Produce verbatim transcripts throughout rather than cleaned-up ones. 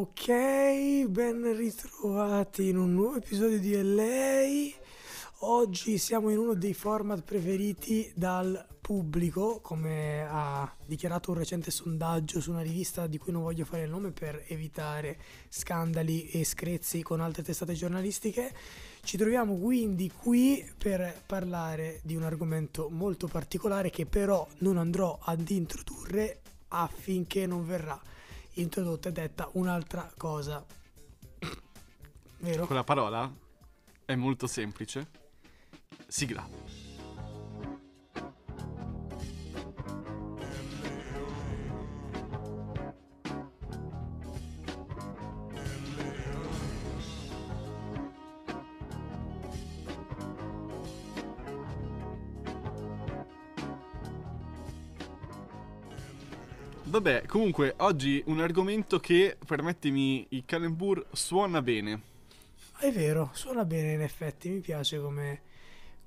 Ok, ben ritrovati in un nuovo episodio di L A. Oggi siamo in uno dei format preferiti dal pubblico, come ha dichiarato un recente sondaggio su una rivista di cui non voglio fare il nome per evitare scandali e screzi con altre testate giornalistiche. Ci troviamo quindi qui per parlare di un argomento molto particolare che però non andrò ad introdurre affinché non verrà introdotta e detta un'altra cosa. Vero? Quella parola è molto semplice. Sigla. Vabbè, comunque oggi un argomento che, permettimi il calembour, suona bene. È vero, suona bene in effetti, mi piace come,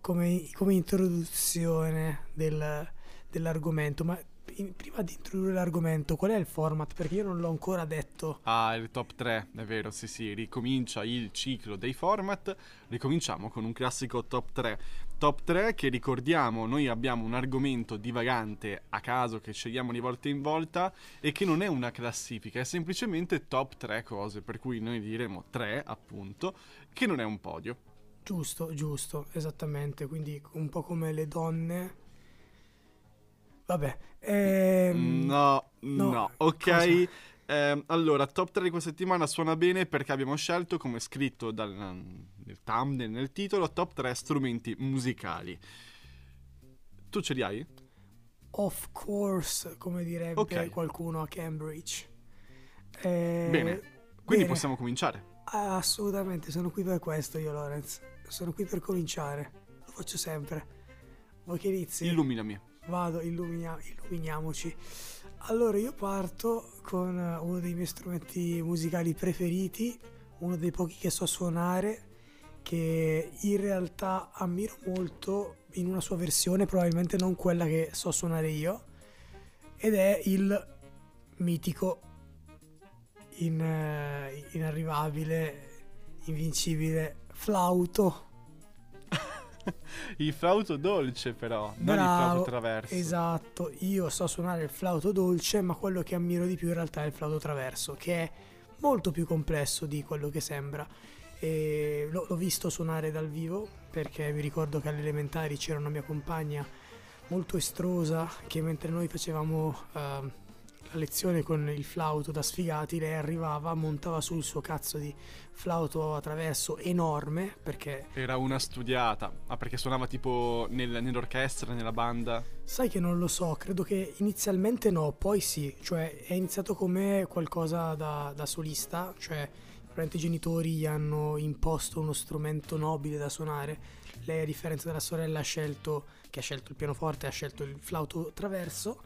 come, come introduzione del, dell'argomento. Ma in, prima di introdurre l'argomento, qual è il format? Perché io non l'ho ancora detto. Ah, il top tre, è vero, sì sì, ricomincia il ciclo dei format. Ricominciamo con un classico top tre. Top tre che, ricordiamo, noi abbiamo un argomento divagante a caso che scegliamo di volta in volta e che non è una classifica, è semplicemente top tre cose, per cui noi diremo tre, appunto, che non è un podio. Giusto, giusto, esattamente, quindi un po' come le donne. Vabbè. Ehm... No, no, no, ok. Eh, allora, top tre di questa settimana suona bene perché abbiamo scelto, come scritto dal, nel thumbnail, nel titolo, top tre strumenti musicali. Tu ce li hai? Of course, come direbbe okay. qualcuno a Cambridge. Eh, bene, quindi bene. Possiamo cominciare. Assolutamente, sono qui per questo io, Lorenzo. Sono qui per cominciare, lo faccio sempre. Vuoi che inizi? Illuminami. Vado, illumina- illuminiamoci. Allora, io parto con uno dei miei strumenti musicali preferiti, uno dei pochi che so suonare, che in realtà ammiro molto in una sua versione, probabilmente non quella che so suonare io, ed è il mitico, in, inarrivabile, invincibile flauto. Il flauto dolce, però. Bravo, non il flauto traverso. Esatto, io so suonare il flauto dolce, ma quello che ammiro di più in realtà è il flauto traverso, che è molto più complesso di quello che sembra. E l'ho, l'ho visto suonare dal vivo, perché vi ricordo che alle elementari c'era una mia compagna molto estrosa che, mentre noi facevamo uh, la lezione con il flauto da sfigati, lei arrivava, montava sul suo cazzo di flauto a traverso enorme, perché era una studiata. Ah, perché suonava tipo nel, nell'orchestra, nella banda? Sai che non lo so, credo che inizialmente no, poi sì, cioè è iniziato come qualcosa da, da solista, cioè probabilmente i genitori gli hanno imposto uno strumento nobile da suonare. Lei, a differenza della sorella, ha scelto, che ha scelto il pianoforte, ha scelto il flauto traverso.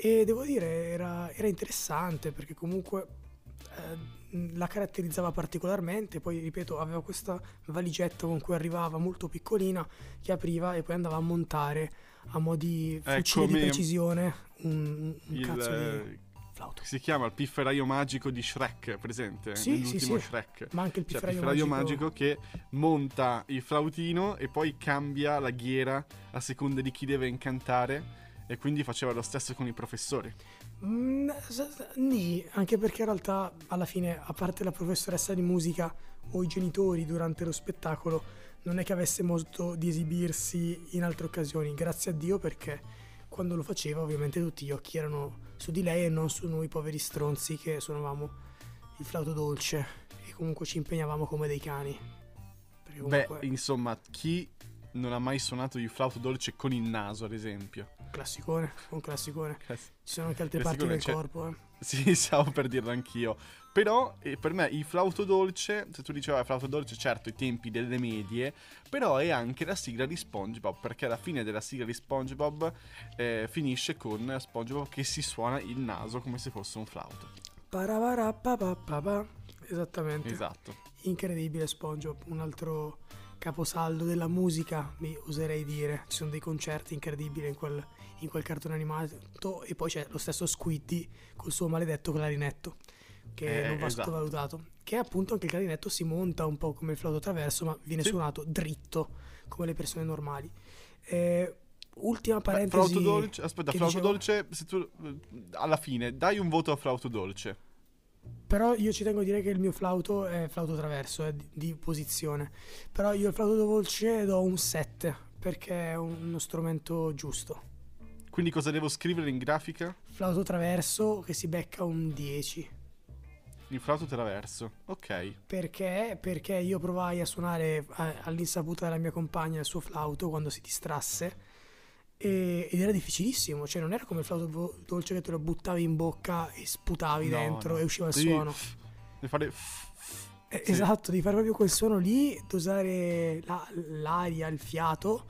E devo dire, era, era interessante, perché comunque eh, la caratterizzava particolarmente. Poi, ripeto, aveva questa valigetta con cui arrivava, molto piccolina, che apriva e poi andava a montare a mo' di fucile di precisione un, un il, cazzo di flauto. Si chiama il pifferaio magico di Shrek, presente? Sì, nell'ultimo sì, sì. Shrek. Ma anche il pifferaio, cioè, il pifferaio magico... magico che monta il flautino e poi cambia la ghiera a seconda di chi deve incantare. E quindi faceva lo stesso con i professori? Mm, nì, anche perché in realtà alla fine, a parte la professoressa di musica o i genitori durante lo spettacolo, non è che avesse molto di esibirsi in altre occasioni, grazie a Dio, perché quando lo faceva ovviamente tutti gli occhi erano su di lei e non su noi poveri stronzi che suonavamo il flauto dolce e comunque ci impegnavamo come dei cani. Comunque... Beh, insomma, chi... non ha mai suonato il flauto dolce con il naso, ad esempio? Classicone, un classicone. Class- Ci sono anche altre parti del cioè... corpo. Eh. Sì, stavo per dirlo anch'io. Però eh, per me il flauto dolce, se tu dicevi flauto dolce, certo, i tempi delle medie, però è anche la sigla di SpongeBob, perché alla fine della sigla di SpongeBob eh, finisce con SpongeBob che si suona il naso come se fosse un flauto. Parabarapapapapa. Esattamente. Esatto. Incredibile SpongeBob, un altro... caposaldo della musica, mi oserei dire. Ci sono dei concerti incredibili in quel, in quel cartone animato, e poi c'è lo stesso Squiddy col suo maledetto clarinetto. che eh, non va esatto. sottovalutato, che appunto anche il clarinetto si monta un po' come il flauto traverso, ma viene sì. suonato dritto come le persone normali. Eh, ultima parentesi. Eh, flauto dolce, aspetta, flauto dicevo... dolce, se tu alla fine dai un voto a flauto dolce. Però io ci tengo a dire che il mio flauto è flauto traverso, è di, di posizione. Però io il flauto dolce do un sette, perché è uno strumento giusto. Quindi cosa devo scrivere in grafica? Flauto traverso che si becca un dieci. Il flauto traverso, ok. Perché? Perché io provai a suonare all'insaputa della mia compagna il suo flauto quando si distrasse, e, ed era difficilissimo, cioè non era come il flauto dolce che te lo buttavi in bocca e sputavi no, dentro no. e usciva il devi, suono. Devi fare... Eh, sì. Esatto, devi fare proprio quel suono lì, dosare la, l'aria, il fiato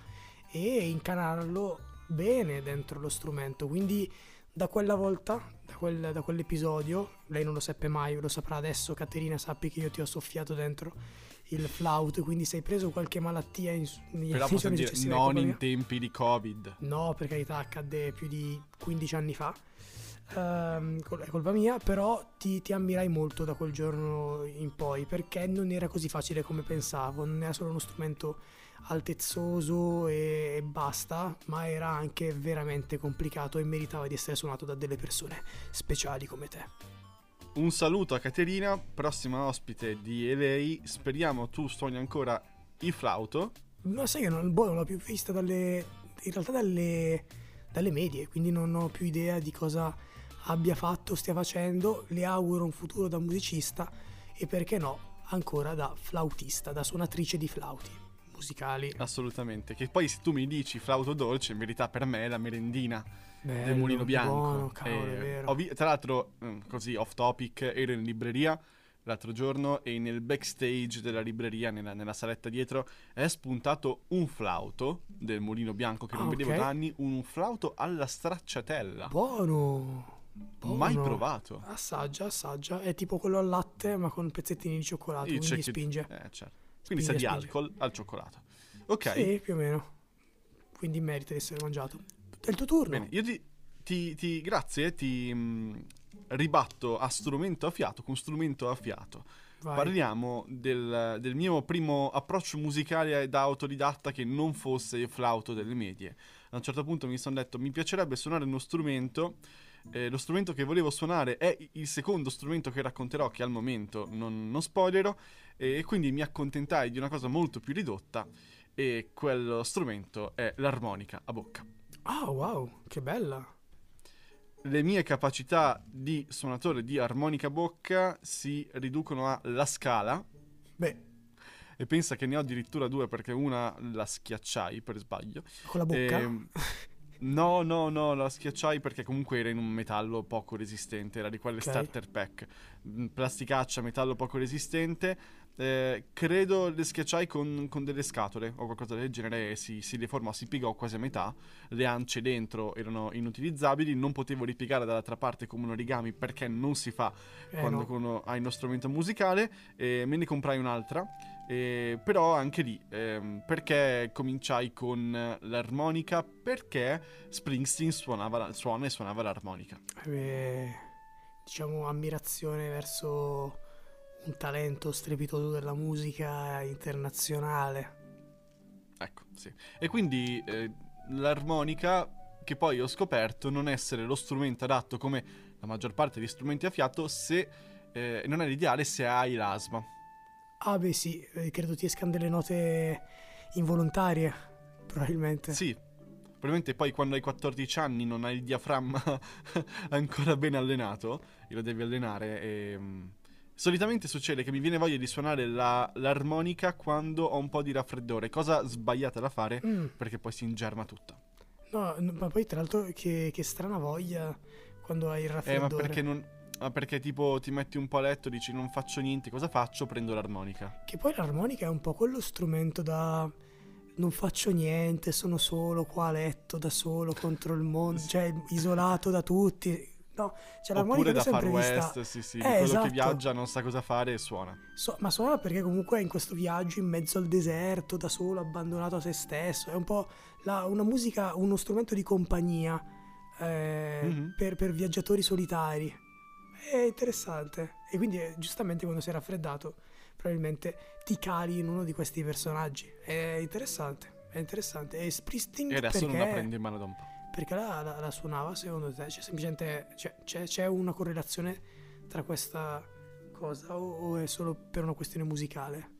e incanalarlo bene dentro lo strumento. Quindi da quella volta, da, quel, da quell'episodio, lei non lo seppe mai, lo saprà adesso, Caterina, sappi che io ti ho soffiato dentro il flauto, quindi sei preso qualche malattia in, in però posso dire, non in mia. Tempi di Covid. No, per carità, accadde più di quindici anni fa, ehm, è colpa mia, però ti, ti ammirai molto da quel giorno in poi, perché non era così facile come pensavo, non era solo uno strumento altezzoso e basta, ma era anche veramente complicato e meritava di essere suonato da delle persone speciali come te. Un saluto a Caterina, prossima ospite di L A. Speriamo tu suoni ancora il flauto. No, sai che non, boh, non l'ho più vista dalle, in realtà dalle, dalle medie, quindi non ho più idea di cosa abbia fatto, stia facendo. Le auguro un futuro da musicista e perché no ancora da flautista, da suonatrice di flauti musicali. Assolutamente, che poi se tu mi dici flauto dolce, in verità per me è la merendina bello, del Mulino Bianco. Buono, cavolo, è vero. Vi- tra l'altro, così off topic, ero in libreria l'altro giorno e nel backstage della libreria, nella, nella saletta dietro, è spuntato un flauto del Mulino Bianco che ah, non okay. vedevo da anni, un flauto alla stracciatella. Buono! Buono. Mai provato. Assaggia, assaggia. È tipo quello al latte ma con pezzettini di cioccolato, e quindi spinge. Che... Eh, certo. Quindi sa di alcol al cioccolato. Ok. Sì, più o meno. Quindi merita di essere mangiato. È il tuo turno. Bene, io ti, ti, ti grazie, ti mh, ribatto a strumento a fiato con strumento a fiato. Vai. Parliamo del, del mio primo approccio musicale da autodidatta che non fosse flauto delle medie. A un certo punto mi sono detto, mi piacerebbe suonare uno strumento. Eh, lo strumento che volevo suonare è il secondo strumento che racconterò, che al momento non, non spoilerò, e quindi mi accontentai di una cosa molto più ridotta, e quello strumento è l'armonica a bocca. Ah, oh, wow, che bella! Le mie capacità di suonatore di armonica a bocca si riducono alla scala. Beh. E pensa che ne ho addirittura due, perché una la schiacciai per sbaglio. Con la bocca? Eh, No, no, no, la schiacciai perché comunque era in un metallo poco resistente, era di quelle okay. starter pack, plasticaccia, metallo poco resistente, eh, credo le schiacciai con, con delle scatole o qualcosa del genere, si, si deformò, si piegò quasi a metà, le ance dentro erano inutilizzabili, non potevo ripiegare dall'altra parte come un origami perché non si fa eh quando no. uno, hai uno strumento musicale, e me ne comprai un'altra. Eh, però anche lì, ehm, perché cominciai con l'armonica? Perché Springsteen suonava, suona e suonava l'armonica. Eh, diciamo ammirazione verso un talento strepitoso della musica internazionale. Ecco, sì. E quindi eh, l'armonica, che poi ho scoperto non essere lo strumento adatto come la maggior parte degli strumenti a fiato, se eh, non è l'ideale se hai l'asma. Ah beh sì, credo ti escano delle note involontarie, probabilmente. Sì, probabilmente poi quando hai quattordici anni non hai il diaframma ancora ben allenato, e lo devi allenare. E... solitamente succede che mi viene voglia di suonare la, l'armonica quando ho un po' di raffreddore, cosa sbagliata da fare mm. perché poi si ingerma tutta. No, ma poi tra l'altro che, che strana voglia quando hai il raffreddore. Eh ma perché non... Ma perché tipo ti metti un po' a letto, dici non faccio niente, cosa faccio? Prendo l'armonica. Che poi l'armonica è un po' quello strumento da non faccio niente, sono solo qua a letto da solo contro il mondo, cioè isolato da tutti. No, cioè l'armonica da far west, sì sì, eh, quello esatto. che viaggia non sa cosa fare e suona. So, ma suona perché comunque è in questo viaggio in mezzo al deserto, da solo, abbandonato a se stesso, è un po' la, una musica, uno strumento di compagnia eh, mm-hmm. per, per viaggiatori solitari. È interessante, E quindi eh, giustamente quando sei raffreddato probabilmente ti cali in uno di questi personaggi. È interessante, è interessante. E Springsteen, e adesso perché, non la prendi in mano da un po'. Perché la, la, la suonava, secondo te? C'è semplicemente c'è, c'è, c'è una correlazione tra questa cosa o, o è solo per una questione musicale?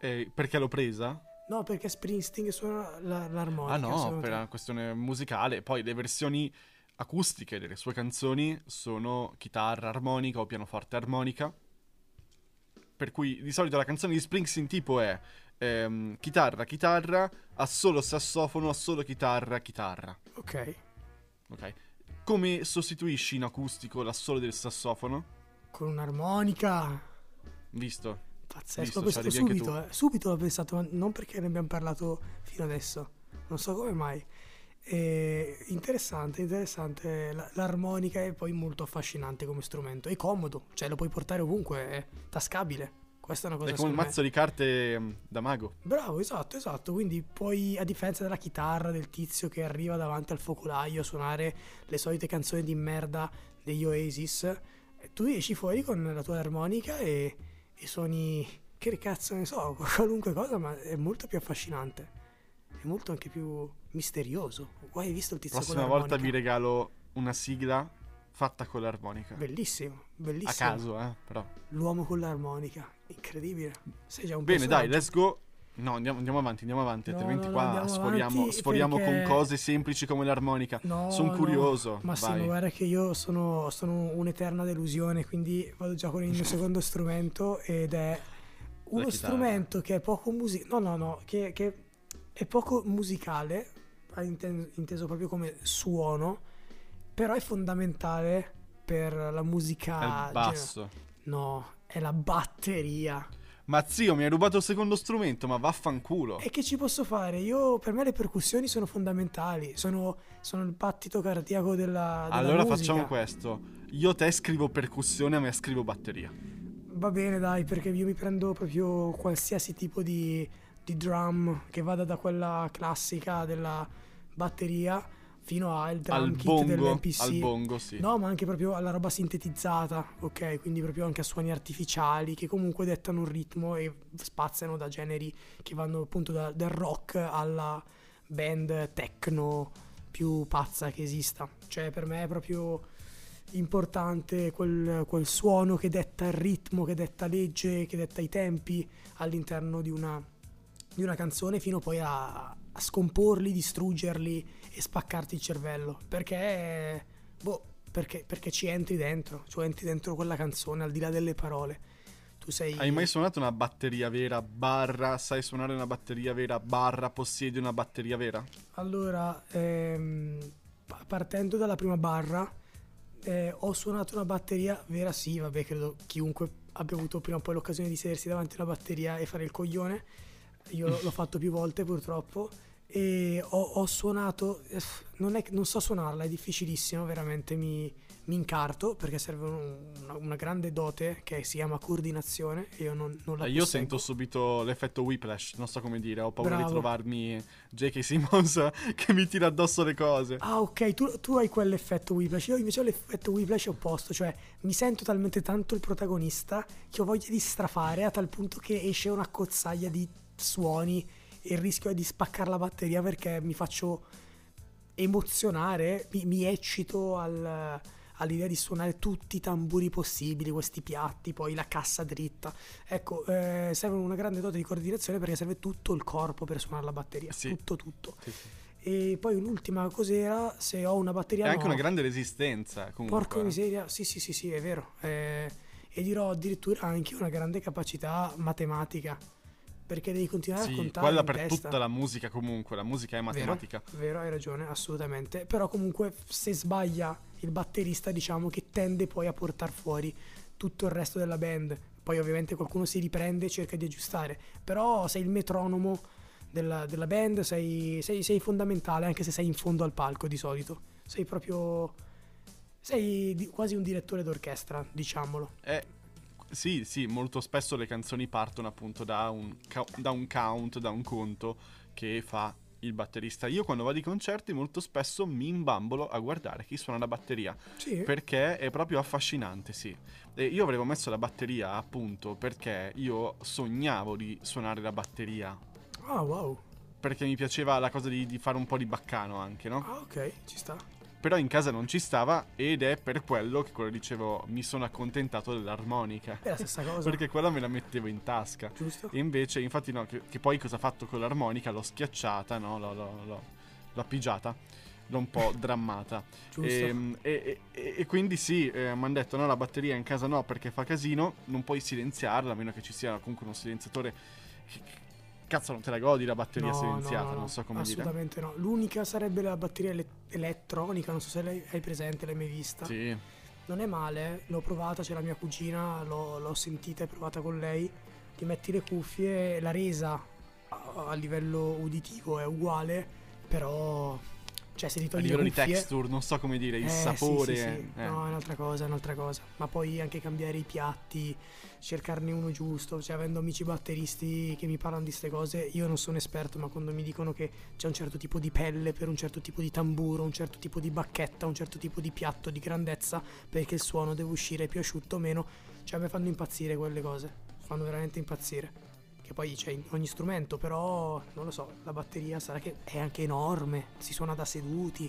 Eh, perché l'ho presa? No, perché Springsteen suona la, l'armonica. Ah no, per una questione musicale. Poi le versioni acustiche delle sue canzoni sono chitarra armonica o pianoforte armonica, per cui di solito la canzone di Springsteen tipo è ehm, chitarra, chitarra, assolo sassofono, assolo chitarra, chitarra. Ok. Ok. Come sostituisci in acustico l'assolo del sassofono? Con un'armonica. Visto? Pazzesco, visto, questo subito, eh, subito l'ho pensato, ma non perché ne abbiamo parlato fino adesso, non so come mai. Eh, interessante, interessante. L- l'armonica è poi molto affascinante come strumento. È comodo, cioè lo puoi portare ovunque, è tascabile. Questa è una cosa. È come un mazzo me. di carte um, da mago. Bravo, esatto, esatto. Quindi poi, a differenza della chitarra del tizio che arriva davanti al focolaio a suonare le solite canzoni di merda degli Oasis, tu esci fuori con la tua armonica e, e suoni, che cazzo ne so, qualunque cosa, ma è molto più affascinante. È molto anche più misterioso. Guai, hai visto il tizio con l'armonica? La prossima volta vi regalo una sigla fatta con l'armonica. Bellissimo, bellissimo. A caso, eh, però. L'uomo con l'armonica, incredibile. Sei già un bene, dai, let's go. No, andiamo, andiamo avanti, andiamo avanti, no, altrimenti no, qua sforiamo, sforiamo perché... con cose semplici come l'armonica. No, sono curioso. No. Massimo, vai. Guarda che io sono, sono un'eterna delusione, quindi vado già con il mio secondo strumento ed è uno strumento che è poco musica. No, no, no, che... che... è poco musicale, inteso proprio come suono, però è fondamentale per la musica. È il basso. No, è la batteria. Ma zio, mi hai rubato il secondo strumento, ma vaffanculo. E che ci posso fare? Io, per me le percussioni sono fondamentali, sono, sono il battito cardiaco della, della allora musica. Allora facciamo questo, io te scrivo percussione, a me scrivo batteria. Va bene, dai, perché io mi prendo proprio qualsiasi tipo di... di drum, che vada da quella classica della batteria fino al drum al kit bongo, dell'M P C. Al bongo, sì. No, ma anche proprio alla roba sintetizzata, ok? Quindi proprio anche a suoni artificiali che comunque dettano un ritmo e spaziano da generi che vanno appunto da, dal rock alla band techno più pazza che esista. Cioè per me è proprio importante quel, quel suono che detta il ritmo, che detta legge, che detta i tempi all'interno di una... di una canzone, fino poi a, a scomporli, distruggerli e spaccarti il cervello, perché boh, perché, perché ci entri dentro, cioè entri dentro quella canzone al di là delle parole. Tu sei... Hai mai suonato una batteria vera barra, sai suonare una batteria vera barra, possiedi una batteria vera? Allora, ehm, partendo dalla prima barra, eh, ho suonato una batteria vera, sì, vabbè, credo chiunque abbia avuto prima o poi l'occasione di sedersi davanti a una batteria e fare il coglione. Io l'ho fatto più volte purtroppo e ho, ho suonato, non, è, non so suonarla, è difficilissimo, veramente mi, mi incarto, perché serve un, una, una grande dote che si chiama coordinazione e io non, non la Io posso sento subito l'effetto whiplash, non so come dire, ho paura Bravo. di trovarmi J K. Simmons che mi tira addosso le cose. Ah ok, tu, tu hai quell'effetto whiplash, io invece ho l'effetto whiplash opposto, cioè mi sento talmente tanto il protagonista che ho voglia di strafare a tal punto che esce una cozzaglia di suoni e il rischio è di spaccare la batteria perché mi faccio emozionare, mi, mi eccito al, all'idea di suonare tutti i tamburi possibili, questi piatti, poi la cassa dritta. Ecco, eh, serve una grande dote di coordinazione perché serve tutto il corpo per suonare la batteria, sì. tutto tutto. Sì, sì. E poi un'ultima cos'era, se ho una batteria... È anche no, una grande resistenza, comunque. Porca miseria, sì sì sì, sì è vero. Eh, e dirò addirittura anche una grande capacità matematica. Perché devi continuare sì, a contare quella in per testa. Tutta la musica comunque, la musica è matematica. Vero, vero, hai ragione, assolutamente. Però comunque se sbaglia il batterista, diciamo che tende poi a portar fuori tutto il resto della band. Poi ovviamente qualcuno si riprende e cerca di aggiustare. Però sei il metronomo della, della band, sei, sei, sei fondamentale anche se sei in fondo al palco di solito. Sei proprio... sei di, quasi un direttore d'orchestra, diciamolo. Eh... Sì, sì, molto spesso le canzoni partono appunto da un, da un count, da un conto che fa il batterista. Io quando vado ai concerti molto spesso mi imbambolo a guardare chi suona la batteria, sì, perché è proprio affascinante, sì. E io avevo messo la batteria appunto perché io sognavo di suonare la batteria. Ah, oh, wow. Perché mi piaceva la cosa di, di fare un po' di baccano anche, no? Ah, ok, ci sta. Però in casa non ci stava ed è per quello che, quello dicevo, mi sono accontentato dell'armonica. È la stessa cosa. Perché quella me la mettevo in tasca. Giusto. E invece, infatti no, che, che poi cosa ho fatto con l'armonica? L'ho schiacciata, no? L'ho, l'ho, l'ho, l'ho appigiata, l'ho un po' drammata. Giusto. E, e, e, e quindi sì, eh, mi hanno detto no, la batteria in casa no perché fa casino, non puoi silenziarla, a meno che ci sia comunque uno silenziatore... Cazzo, non te la godi la batteria no, silenziata, no, no, non so come assolutamente dire. Assolutamente no. L'unica sarebbe la batteria le- elettronica, non so se l'hai hai presente, l'hai mai vista. Sì. Non è male, l'ho provata, c'era mia cugina, l'ho, l'ho sentita e provata con lei. Ti metti le cuffie, la resa a, a livello uditivo è uguale, però... Cioè, se ti togli a livello le cuffie, di texture, non so come dire, il eh, sapore... Sì, sì, sì. Eh. No, è un'altra cosa, è un'altra cosa. Ma poi anche cambiare i piatti, cercarne uno giusto. Cioè, avendo amici batteristi che mi parlano di queste cose, io non sono esperto, ma quando mi dicono che c'è un certo tipo di pelle per un certo tipo di tamburo, un certo tipo di bacchetta, un certo tipo di piatto, di grandezza, perché il suono deve uscire più asciutto o meno, cioè, mi fanno impazzire quelle cose, fanno veramente impazzire. Che poi c'è ogni strumento, però non lo so, la batteria sarà che è anche enorme, si suona da seduti,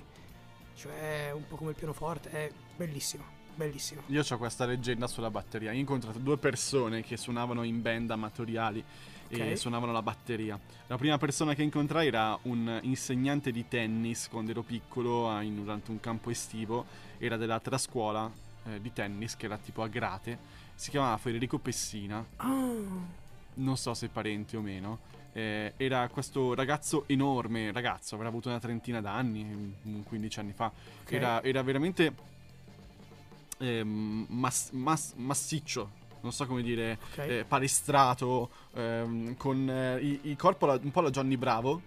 cioè un po' come il pianoforte, è bellissima, bellissima. Io ho questa leggenda sulla batteria, io ho incontrato due persone che suonavano in band amatoriali, okay, e suonavano la batteria. La prima persona che incontrai era un insegnante di tennis quando ero piccolo, in, durante un campo estivo, era dell'altra scuola eh, di tennis che era tipo a Grate, si chiamava Federico Pessina. Ah. Non so se parenti o meno, eh, era questo ragazzo enorme, ragazzo, avrà avuto una trentina d'anni, quindici anni fa, okay, era, era veramente eh, mass, mass, massiccio, non so come dire, okay, eh, palestrato, eh, con eh, il, il corpo la, un po' la Johnny Bravo.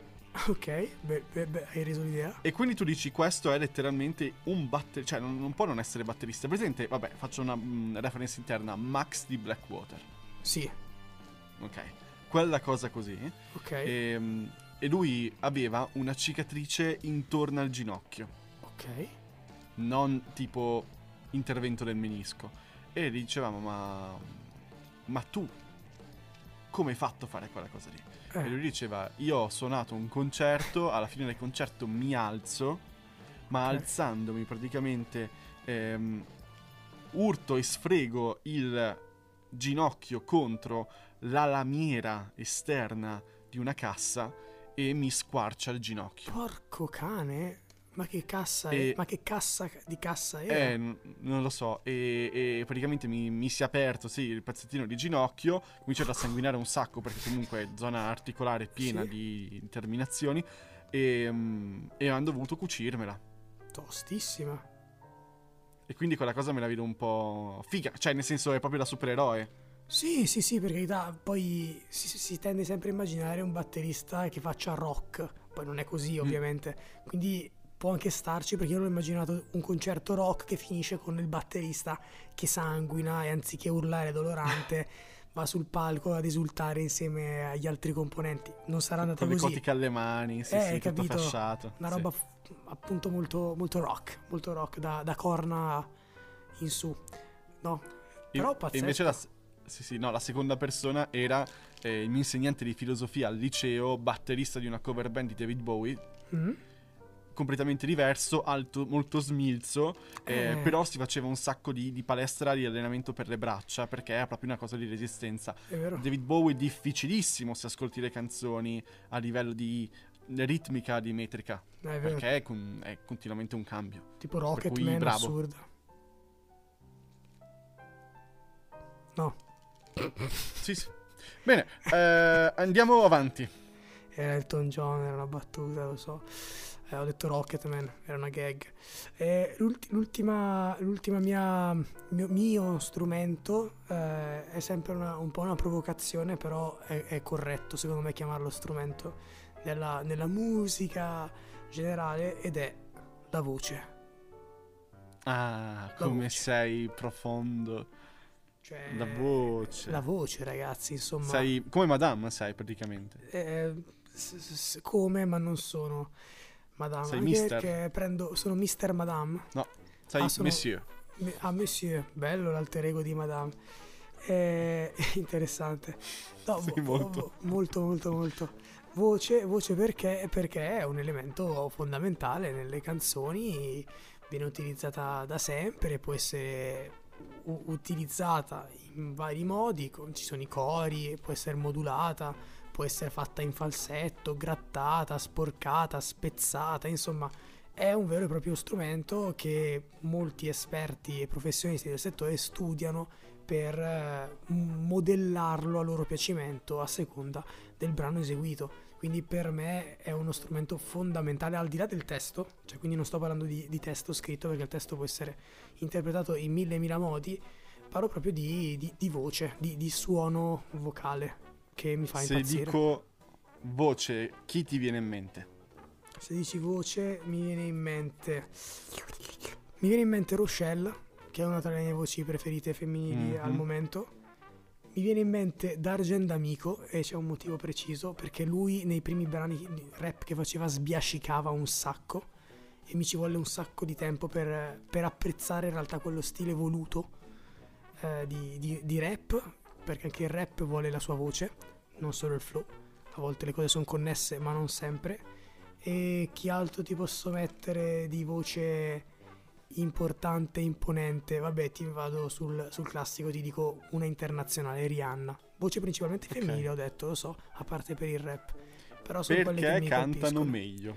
Ok, beh, beh, beh, hai reso l'idea. E quindi tu dici, questo è letteralmente un batterista, cioè non, non può non essere batterista. Presente, vabbè, faccio una mh, reference interna, Max di Blackwater. Sì. Ok, quella cosa così. Ok. E, e lui aveva una cicatrice intorno al ginocchio. Ok. Non tipo intervento del menisco. E gli dicevamo, ma, ma tu come hai fatto a fare quella cosa lì? Eh. E lui diceva, io ho suonato un concerto, alla fine del concerto mi alzo, ma okay, alzandomi praticamente ehm, urto e sfrego il ginocchio contro la lamiera esterna di una cassa e mi squarcia il ginocchio. Porco cane, ma che cassa e, è? Ma che cassa di cassa è? Eh, non lo so. E, e praticamente mi, mi si è aperto, sì, il pezzettino di ginocchio, cominciato a sanguinare un sacco perché comunque è zona articolare piena, sì, di terminazioni e, e hanno dovuto cucirmela. Tostissima. E quindi quella cosa me la vedo un po' figa, cioè nel senso è proprio da supereroe. Sì, sì, sì, perché da, poi si, si tende sempre a immaginare un batterista che faccia rock, poi non è così ovviamente, mm. quindi può anche starci, perché io l'ho immaginato un concerto rock che finisce con il batterista che sanguina e anziché urlare dolorante va sul palco ad esultare insieme agli altri componenti. Non sarà andata così. Con le cotiche alle mani, sì, eh, sì, tutto fasciato. Una roba sì, f- appunto molto, molto rock, molto rock, da, da corna in su, no? Però e, pazzesco. E invece la... Sì, sì, no, la seconda persona era eh, il mio insegnante di filosofia al liceo, batterista di una cover band di David Bowie, mm-hmm, completamente diverso, alto, molto smilzo, eh, eh. però si faceva un sacco di, di palestra, di allenamento per le braccia, perché era proprio una cosa di resistenza. È vero. David Bowie è difficilissimo se ascolti le canzoni a livello di ritmica, di metrica, è vero, perché è, con, è continuamente un cambio. Tipo Rocket Man, assurdo. No. Sì, sì. Bene, eh, andiamo avanti. Era Elton John, era una battuta, lo so. Eh, ho detto Rocket Man, era una gag. Eh, l'ult- l'ultima, l'ultima mia mio, mio strumento eh, è sempre una, un po' una provocazione, però è, è corretto secondo me chiamarlo strumento della, nella musica generale, ed è la voce. Ah, la come voce. Sei profondo. Cioè, la voce. La voce, ragazzi, insomma. Sei come Madame, sai, praticamente. Eh, s- s- come, ma non sono Madame. Sei mister? Che prendo, sono mister Madame. No, sei ah, sono, Monsieur. Me, ah, Monsieur, bello l'alter ego di Madame. Eh, interessante. No, vo- molto. Vo- molto, molto, molto. Voce, voce perché? Perché è un elemento fondamentale nelle canzoni, viene utilizzata da sempre, può essere u- utilizzata in vari modi, ci sono i cori, può essere modulata, può essere fatta in falsetto, grattata, sporcata, spezzata, insomma è un vero e proprio strumento che molti esperti e professionisti del settore studiano per eh, modellarlo a loro piacimento a seconda del brano eseguito. Quindi per me è uno strumento fondamentale al di là del testo, cioè quindi non sto parlando di, di testo scritto, perché il testo può essere interpretato in mille mila modi, parlo proprio di, di, di voce, di, di suono vocale che mi fa impazzire. Se dico voce, chi ti viene in mente? Se dici voce mi viene in mente mi viene in mente Rochelle, che è una tra le mie voci preferite femminili mm-hmm. al momento. Mi viene in mente Dargen D'Amico, e c'è un motivo preciso, perché lui nei primi brani rap che faceva sbiascicava un sacco, e mi ci volle un sacco di tempo per, per apprezzare in realtà quello stile voluto eh, di, di, di rap, perché anche il rap vuole la sua voce, non solo il flow. A volte le cose sono connesse, ma non sempre. E chi altro ti posso mettere di voce importante, imponente? Vabbè, ti vado sul, sul classico, ti dico una internazionale, Rihanna. Voce principalmente femminile, okay. Ho detto, lo so, a parte per il rap, però sono perché quelle che mi cantano colpiscono meglio.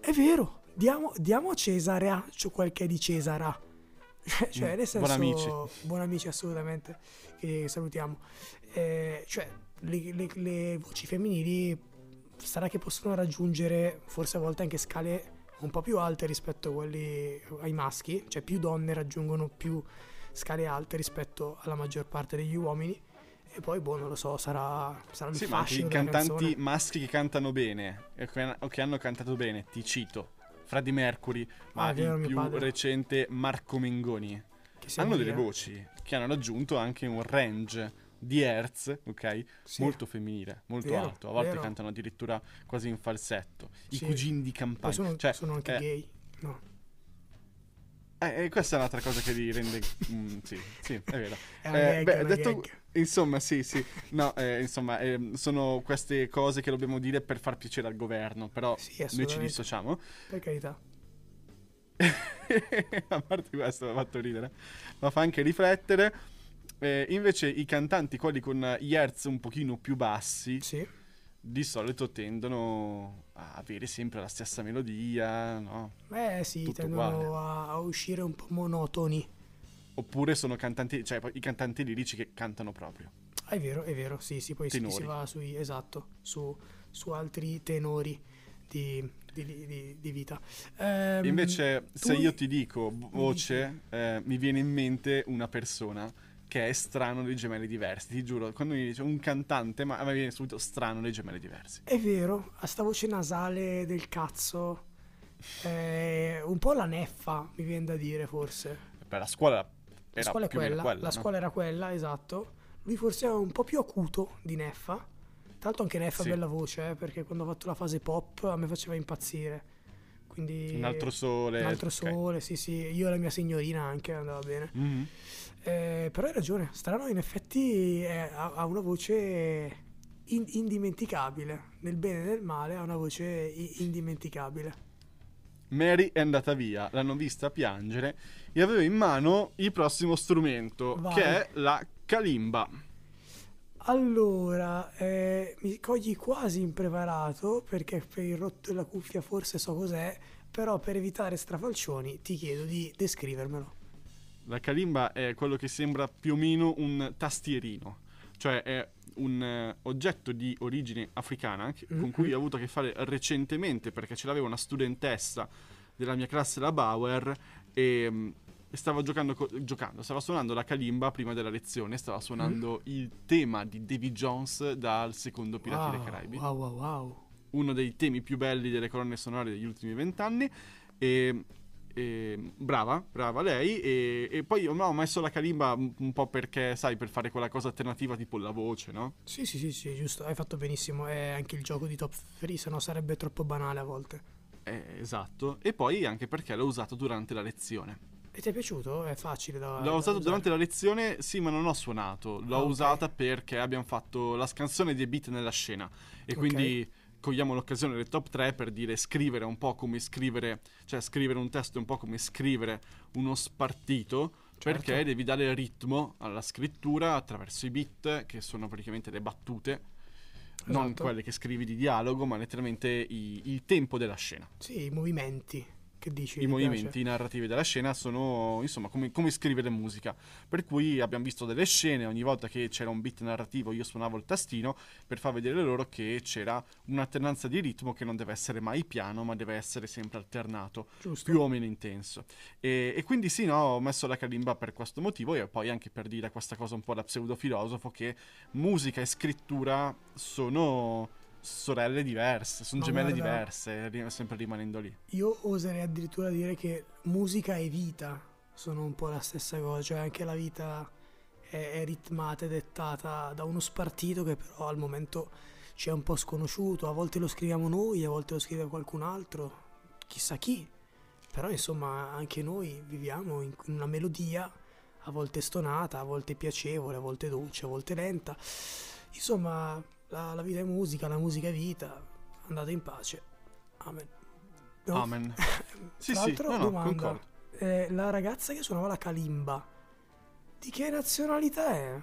È vero, diamo, diamo a Cesare, a cioè qualche di Cesara, cioè mm, nel senso, buon amici, buon amici assolutamente, che salutiamo, eh, cioè le, le, le voci femminili sarà che possono raggiungere forse a volte anche scale un po' più alte rispetto a quelli ai maschi, cioè più donne raggiungono più scale alte rispetto alla maggior parte degli uomini. E poi boh, non lo so, sarà, sarà il sì, fascino della canzone. Sì, ma i cantanti maschi che cantano bene o che hanno cantato bene, ti cito Freddie Mercury, ma ah, il più recente Marco Mengoni, hanno delle voci che hanno raggiunto anche un range di hertz, ok? Sì. Molto femminile, molto vero, alto. A volte vero. Cantano addirittura quasi in falsetto. I sì. cugini di campagna. Sono, cioè, sono anche eh, gay, no? Eh, eh, questa è un'altra cosa che li rende. mm, sì, sì, è vero. È eh, gag, beh, detto, insomma, sì, sì. No, eh, insomma, eh, sono queste cose che dobbiamo dire per far piacere al governo. Però sì, noi ci dissociamo. Per carità. A parte questo, mi ha fatto ridere, ma fa anche riflettere. Eh, invece i cantanti, quelli con gli hertz un pochino più bassi, sì. di solito tendono a avere sempre la stessa melodia, no? Eh sì, tutto tendono uguale. A uscire un po' monotoni. Oppure sono cantanti, cioè i cantanti lirici che cantano proprio. Ah, è vero, è vero, sì, sì, poi si, si va sui, esatto, su, su altri tenori di, di, di, di vita. Ehm, invece se io ti dico voce, mi, eh, mi viene in mente una persona che è strano dei Gemelli Diversi, ti giuro, quando mi dice un cantante, ma a me viene subito strano dei Gemelli Diversi. È vero, a sta voce nasale del cazzo, eh, un po' la Neffa, mi viene da dire forse. Beh, la scuola era la scuola più quella, quella, la no? scuola era quella, esatto. Lui forse è un po' più acuto di Neffa, tra l'altro anche Neffa ha sì. bella voce, eh, perché quando ha fatto la fase pop a me faceva impazzire. Quindi, un altro sole, un altro sole, okay. sì sì, io e la mia signorina anche andava bene. Mm-hmm. Eh, però hai ragione, strano in effetti è, ha, ha una voce in, indimenticabile, nel bene e nel male ha una voce i, indimenticabile. Mary è andata via, l'hanno vista piangere e aveva in mano il prossimo strumento, Vai. che è la calimba. Allora, eh, mi cogli quasi impreparato, perché per il rotto della cuffia forse so cos'è, però per evitare strafalcioni ti chiedo di descrivermelo. La calimba è quello che sembra più o meno un tastierino, cioè è un uh, oggetto di origine africana che, mm-hmm. con cui ho avuto a che fare recentemente, perché ce l'aveva una studentessa della mia classe, la Bauer, e... Um, Stava giocando, co- giocando, stava suonando la calimba prima della lezione, stava suonando mm. il tema di Davy Jones dal secondo Pirati wow, dei Caraibi. Wow, wow, wow. Uno dei temi più belli delle colonne sonore degli ultimi vent'anni. E Eh, brava, brava lei. E, e poi no, ho messo la calimba un po' perché, sai, per fare quella cosa alternativa tipo la voce, no? Sì, sì, sì, sì, giusto, hai fatto benissimo. È anche il gioco di Top tre, sennò sarebbe troppo banale a volte. Eh, esatto. E poi anche perché l'ho usato durante la lezione. E ti è piaciuto? È facile da L'ho da usato usare. Durante la lezione, sì, ma non ho suonato. L'ho ah, okay. usata perché abbiamo fatto la scansione dei beat nella scena. E quindi... Okay. Cogliamo l'occasione del top tre per dire scrivere un po' come scrivere, cioè scrivere un testo è un po' come scrivere uno spartito, certo. Perché devi dare ritmo alla scrittura attraverso i beat, che sono praticamente le battute, esatto. Non quelle che scrivi di dialogo, ma letteralmente i, il tempo della scena. Sì, i movimenti, che dici? I movimenti narrativi della scena sono, insomma, come, come scrivere musica. Per cui abbiamo visto delle scene, ogni volta che c'era un beat narrativo io suonavo il tastino per far vedere loro che c'era un'alternanza di ritmo che non deve essere mai piano, ma deve essere sempre alternato, giusto. Più o meno intenso. E, e quindi sì, no, ho messo la calimba per questo motivo e poi anche per dire questa cosa un po' da pseudofilosofo, che musica e scrittura sono... sorelle diverse, sono no, gemelle guarda, diverse, sempre rimanendo lì. Io oserei addirittura dire che musica e vita sono un po' la stessa cosa, cioè anche la vita è, è ritmata e dettata da uno spartito che però al momento ci è un po' sconosciuto, a volte lo scriviamo noi, a volte lo scrive qualcun altro, chissà chi, però insomma anche noi viviamo in una melodia a volte stonata, a volte piacevole, a volte dolce, a volte lenta, insomma... La, la vita è musica, la musica è vita. Andate in pace. Amen. No? Amen. Sì, tra l'altro, sì, no, domanda, no, eh, la ragazza che suonava la calimba, di che nazionalità è?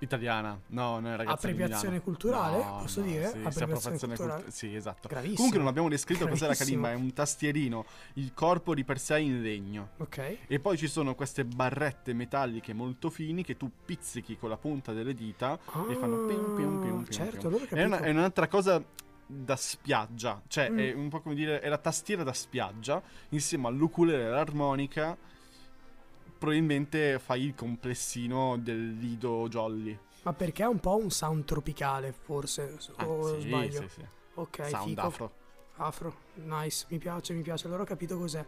Italiana. No, non è ragazza. Appropriazione culturale, no, posso no, dire? Sì, appropriazione culturale. Cult- sì, esatto. Gravissimo. Comunque non abbiamo descritto cos'è la calimba, è un tastierino, il corpo di per sé in legno. Ok. E poi ci sono queste barrette metalliche molto fini che tu pizzichi con la punta delle dita ah, e fanno pim pim pim. Certo, allora capisco. È, una, è un'altra cosa da spiaggia, cioè mm. è un po' come dire, è la tastiera da spiaggia insieme all'ukulele e all'armonica. Probabilmente fai il complessino del Lido Jolly. Ma perché è un po' un sound tropicale, forse, o ah, sì, sbaglio? Sì, sì. Ok, sound fico. afro. Afro, nice, mi piace, mi piace. Allora ho capito cos'è.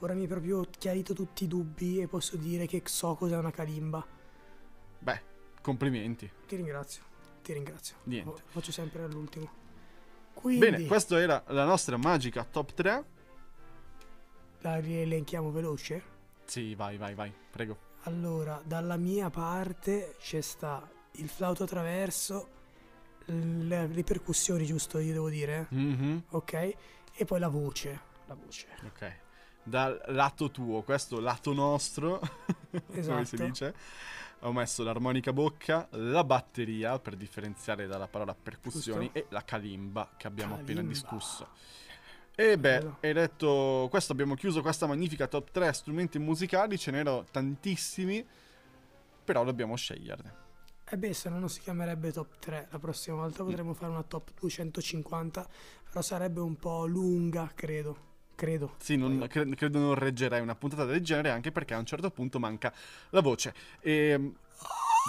Ora mi è proprio chiarito tutti i dubbi e posso dire che so cos'è una calimba. Beh, complimenti. Ti ringrazio, ti ringrazio. Niente. Faccio sempre all'ultimo. Quindi... Bene, questa era la nostra magica top tre. La rielenchiamo veloce? Sì, vai, vai, vai, prego. Allora, dalla mia parte c'è sta il flauto traverso, le ripercussioni, giusto, io devo dire? Mm-hmm. Ok? E poi la voce, la voce. Ok. Dal lato tuo, questo lato nostro, esatto. Come si dice? Ho messo l'armonica bocca, la batteria, per differenziare dalla parola percussioni, giusto. E la calimba, che abbiamo calimba. appena discusso. E beh, hai detto questo, abbiamo chiuso questa magnifica top tre strumenti musicali, ce n'erano tantissimi, però dobbiamo sceglierne. E eh beh, se no non si chiamerebbe top tre, la prossima volta potremmo mm. fare una top duecentocinquanta, però sarebbe un po' lunga, credo, credo. Sì, non, cre- credo non reggerei una puntata del genere, anche perché a un certo punto manca la voce. E...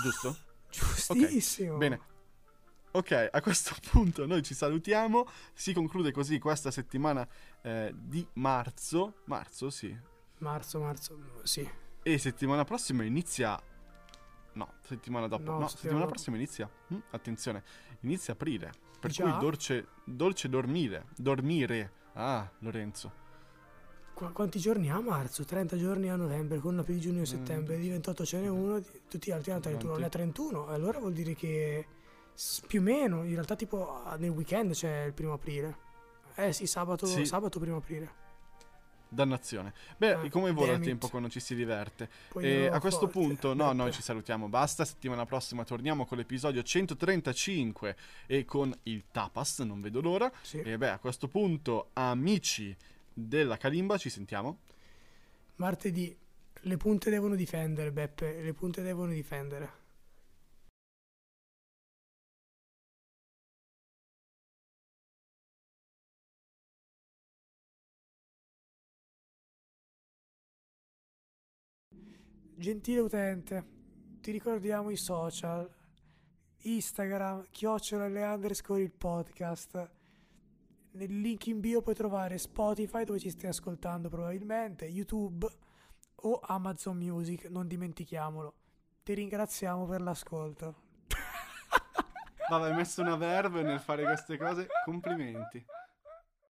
Giusto? Giustissimo! Okay. Bene. Ok, a questo punto noi ci salutiamo, si conclude così questa settimana eh, di marzo, marzo sì. Marzo, marzo, sì. E settimana prossima inizia, no, settimana dopo, no, no stiamo... settimana prossima inizia, hm? attenzione, inizia aprile, per Già? cui dolce, dolce dormire, dormire, ah Lorenzo. Qu- quanti giorni ha marzo? trenta giorni a novembre, con una più di giugno e settembre, mm. di ventotto ce n'è uno, di... tutti gli altri hanno trentuno, ne ha trentuno, allora vuol dire che... più o meno, in realtà tipo nel weekend c'è il primo aprile. Eh sì, sabato, sì. sabato primo aprile. Dannazione. Beh, ah, come vola il tempo quando ci si diverte. E a questo forte. punto, no, Beh, noi ci salutiamo, basta. Settimana prossima torniamo con l'episodio centotrentacinque e con il tapas, non vedo l'ora. Sì. E beh, a questo punto, amici della calimba, ci sentiamo. Martedì, le punte devono difendere, Beppe, le punte devono difendere. Gentile utente, ti ricordiamo i social, Instagram, chiocciola L A underscore il podcast, nel link in bio puoi trovare Spotify, dove ci stai ascoltando probabilmente, YouTube o Amazon Music, non dimentichiamolo. Ti ringraziamo per l'ascolto. Vabbè, hai messo una verve nel fare queste cose, complimenti.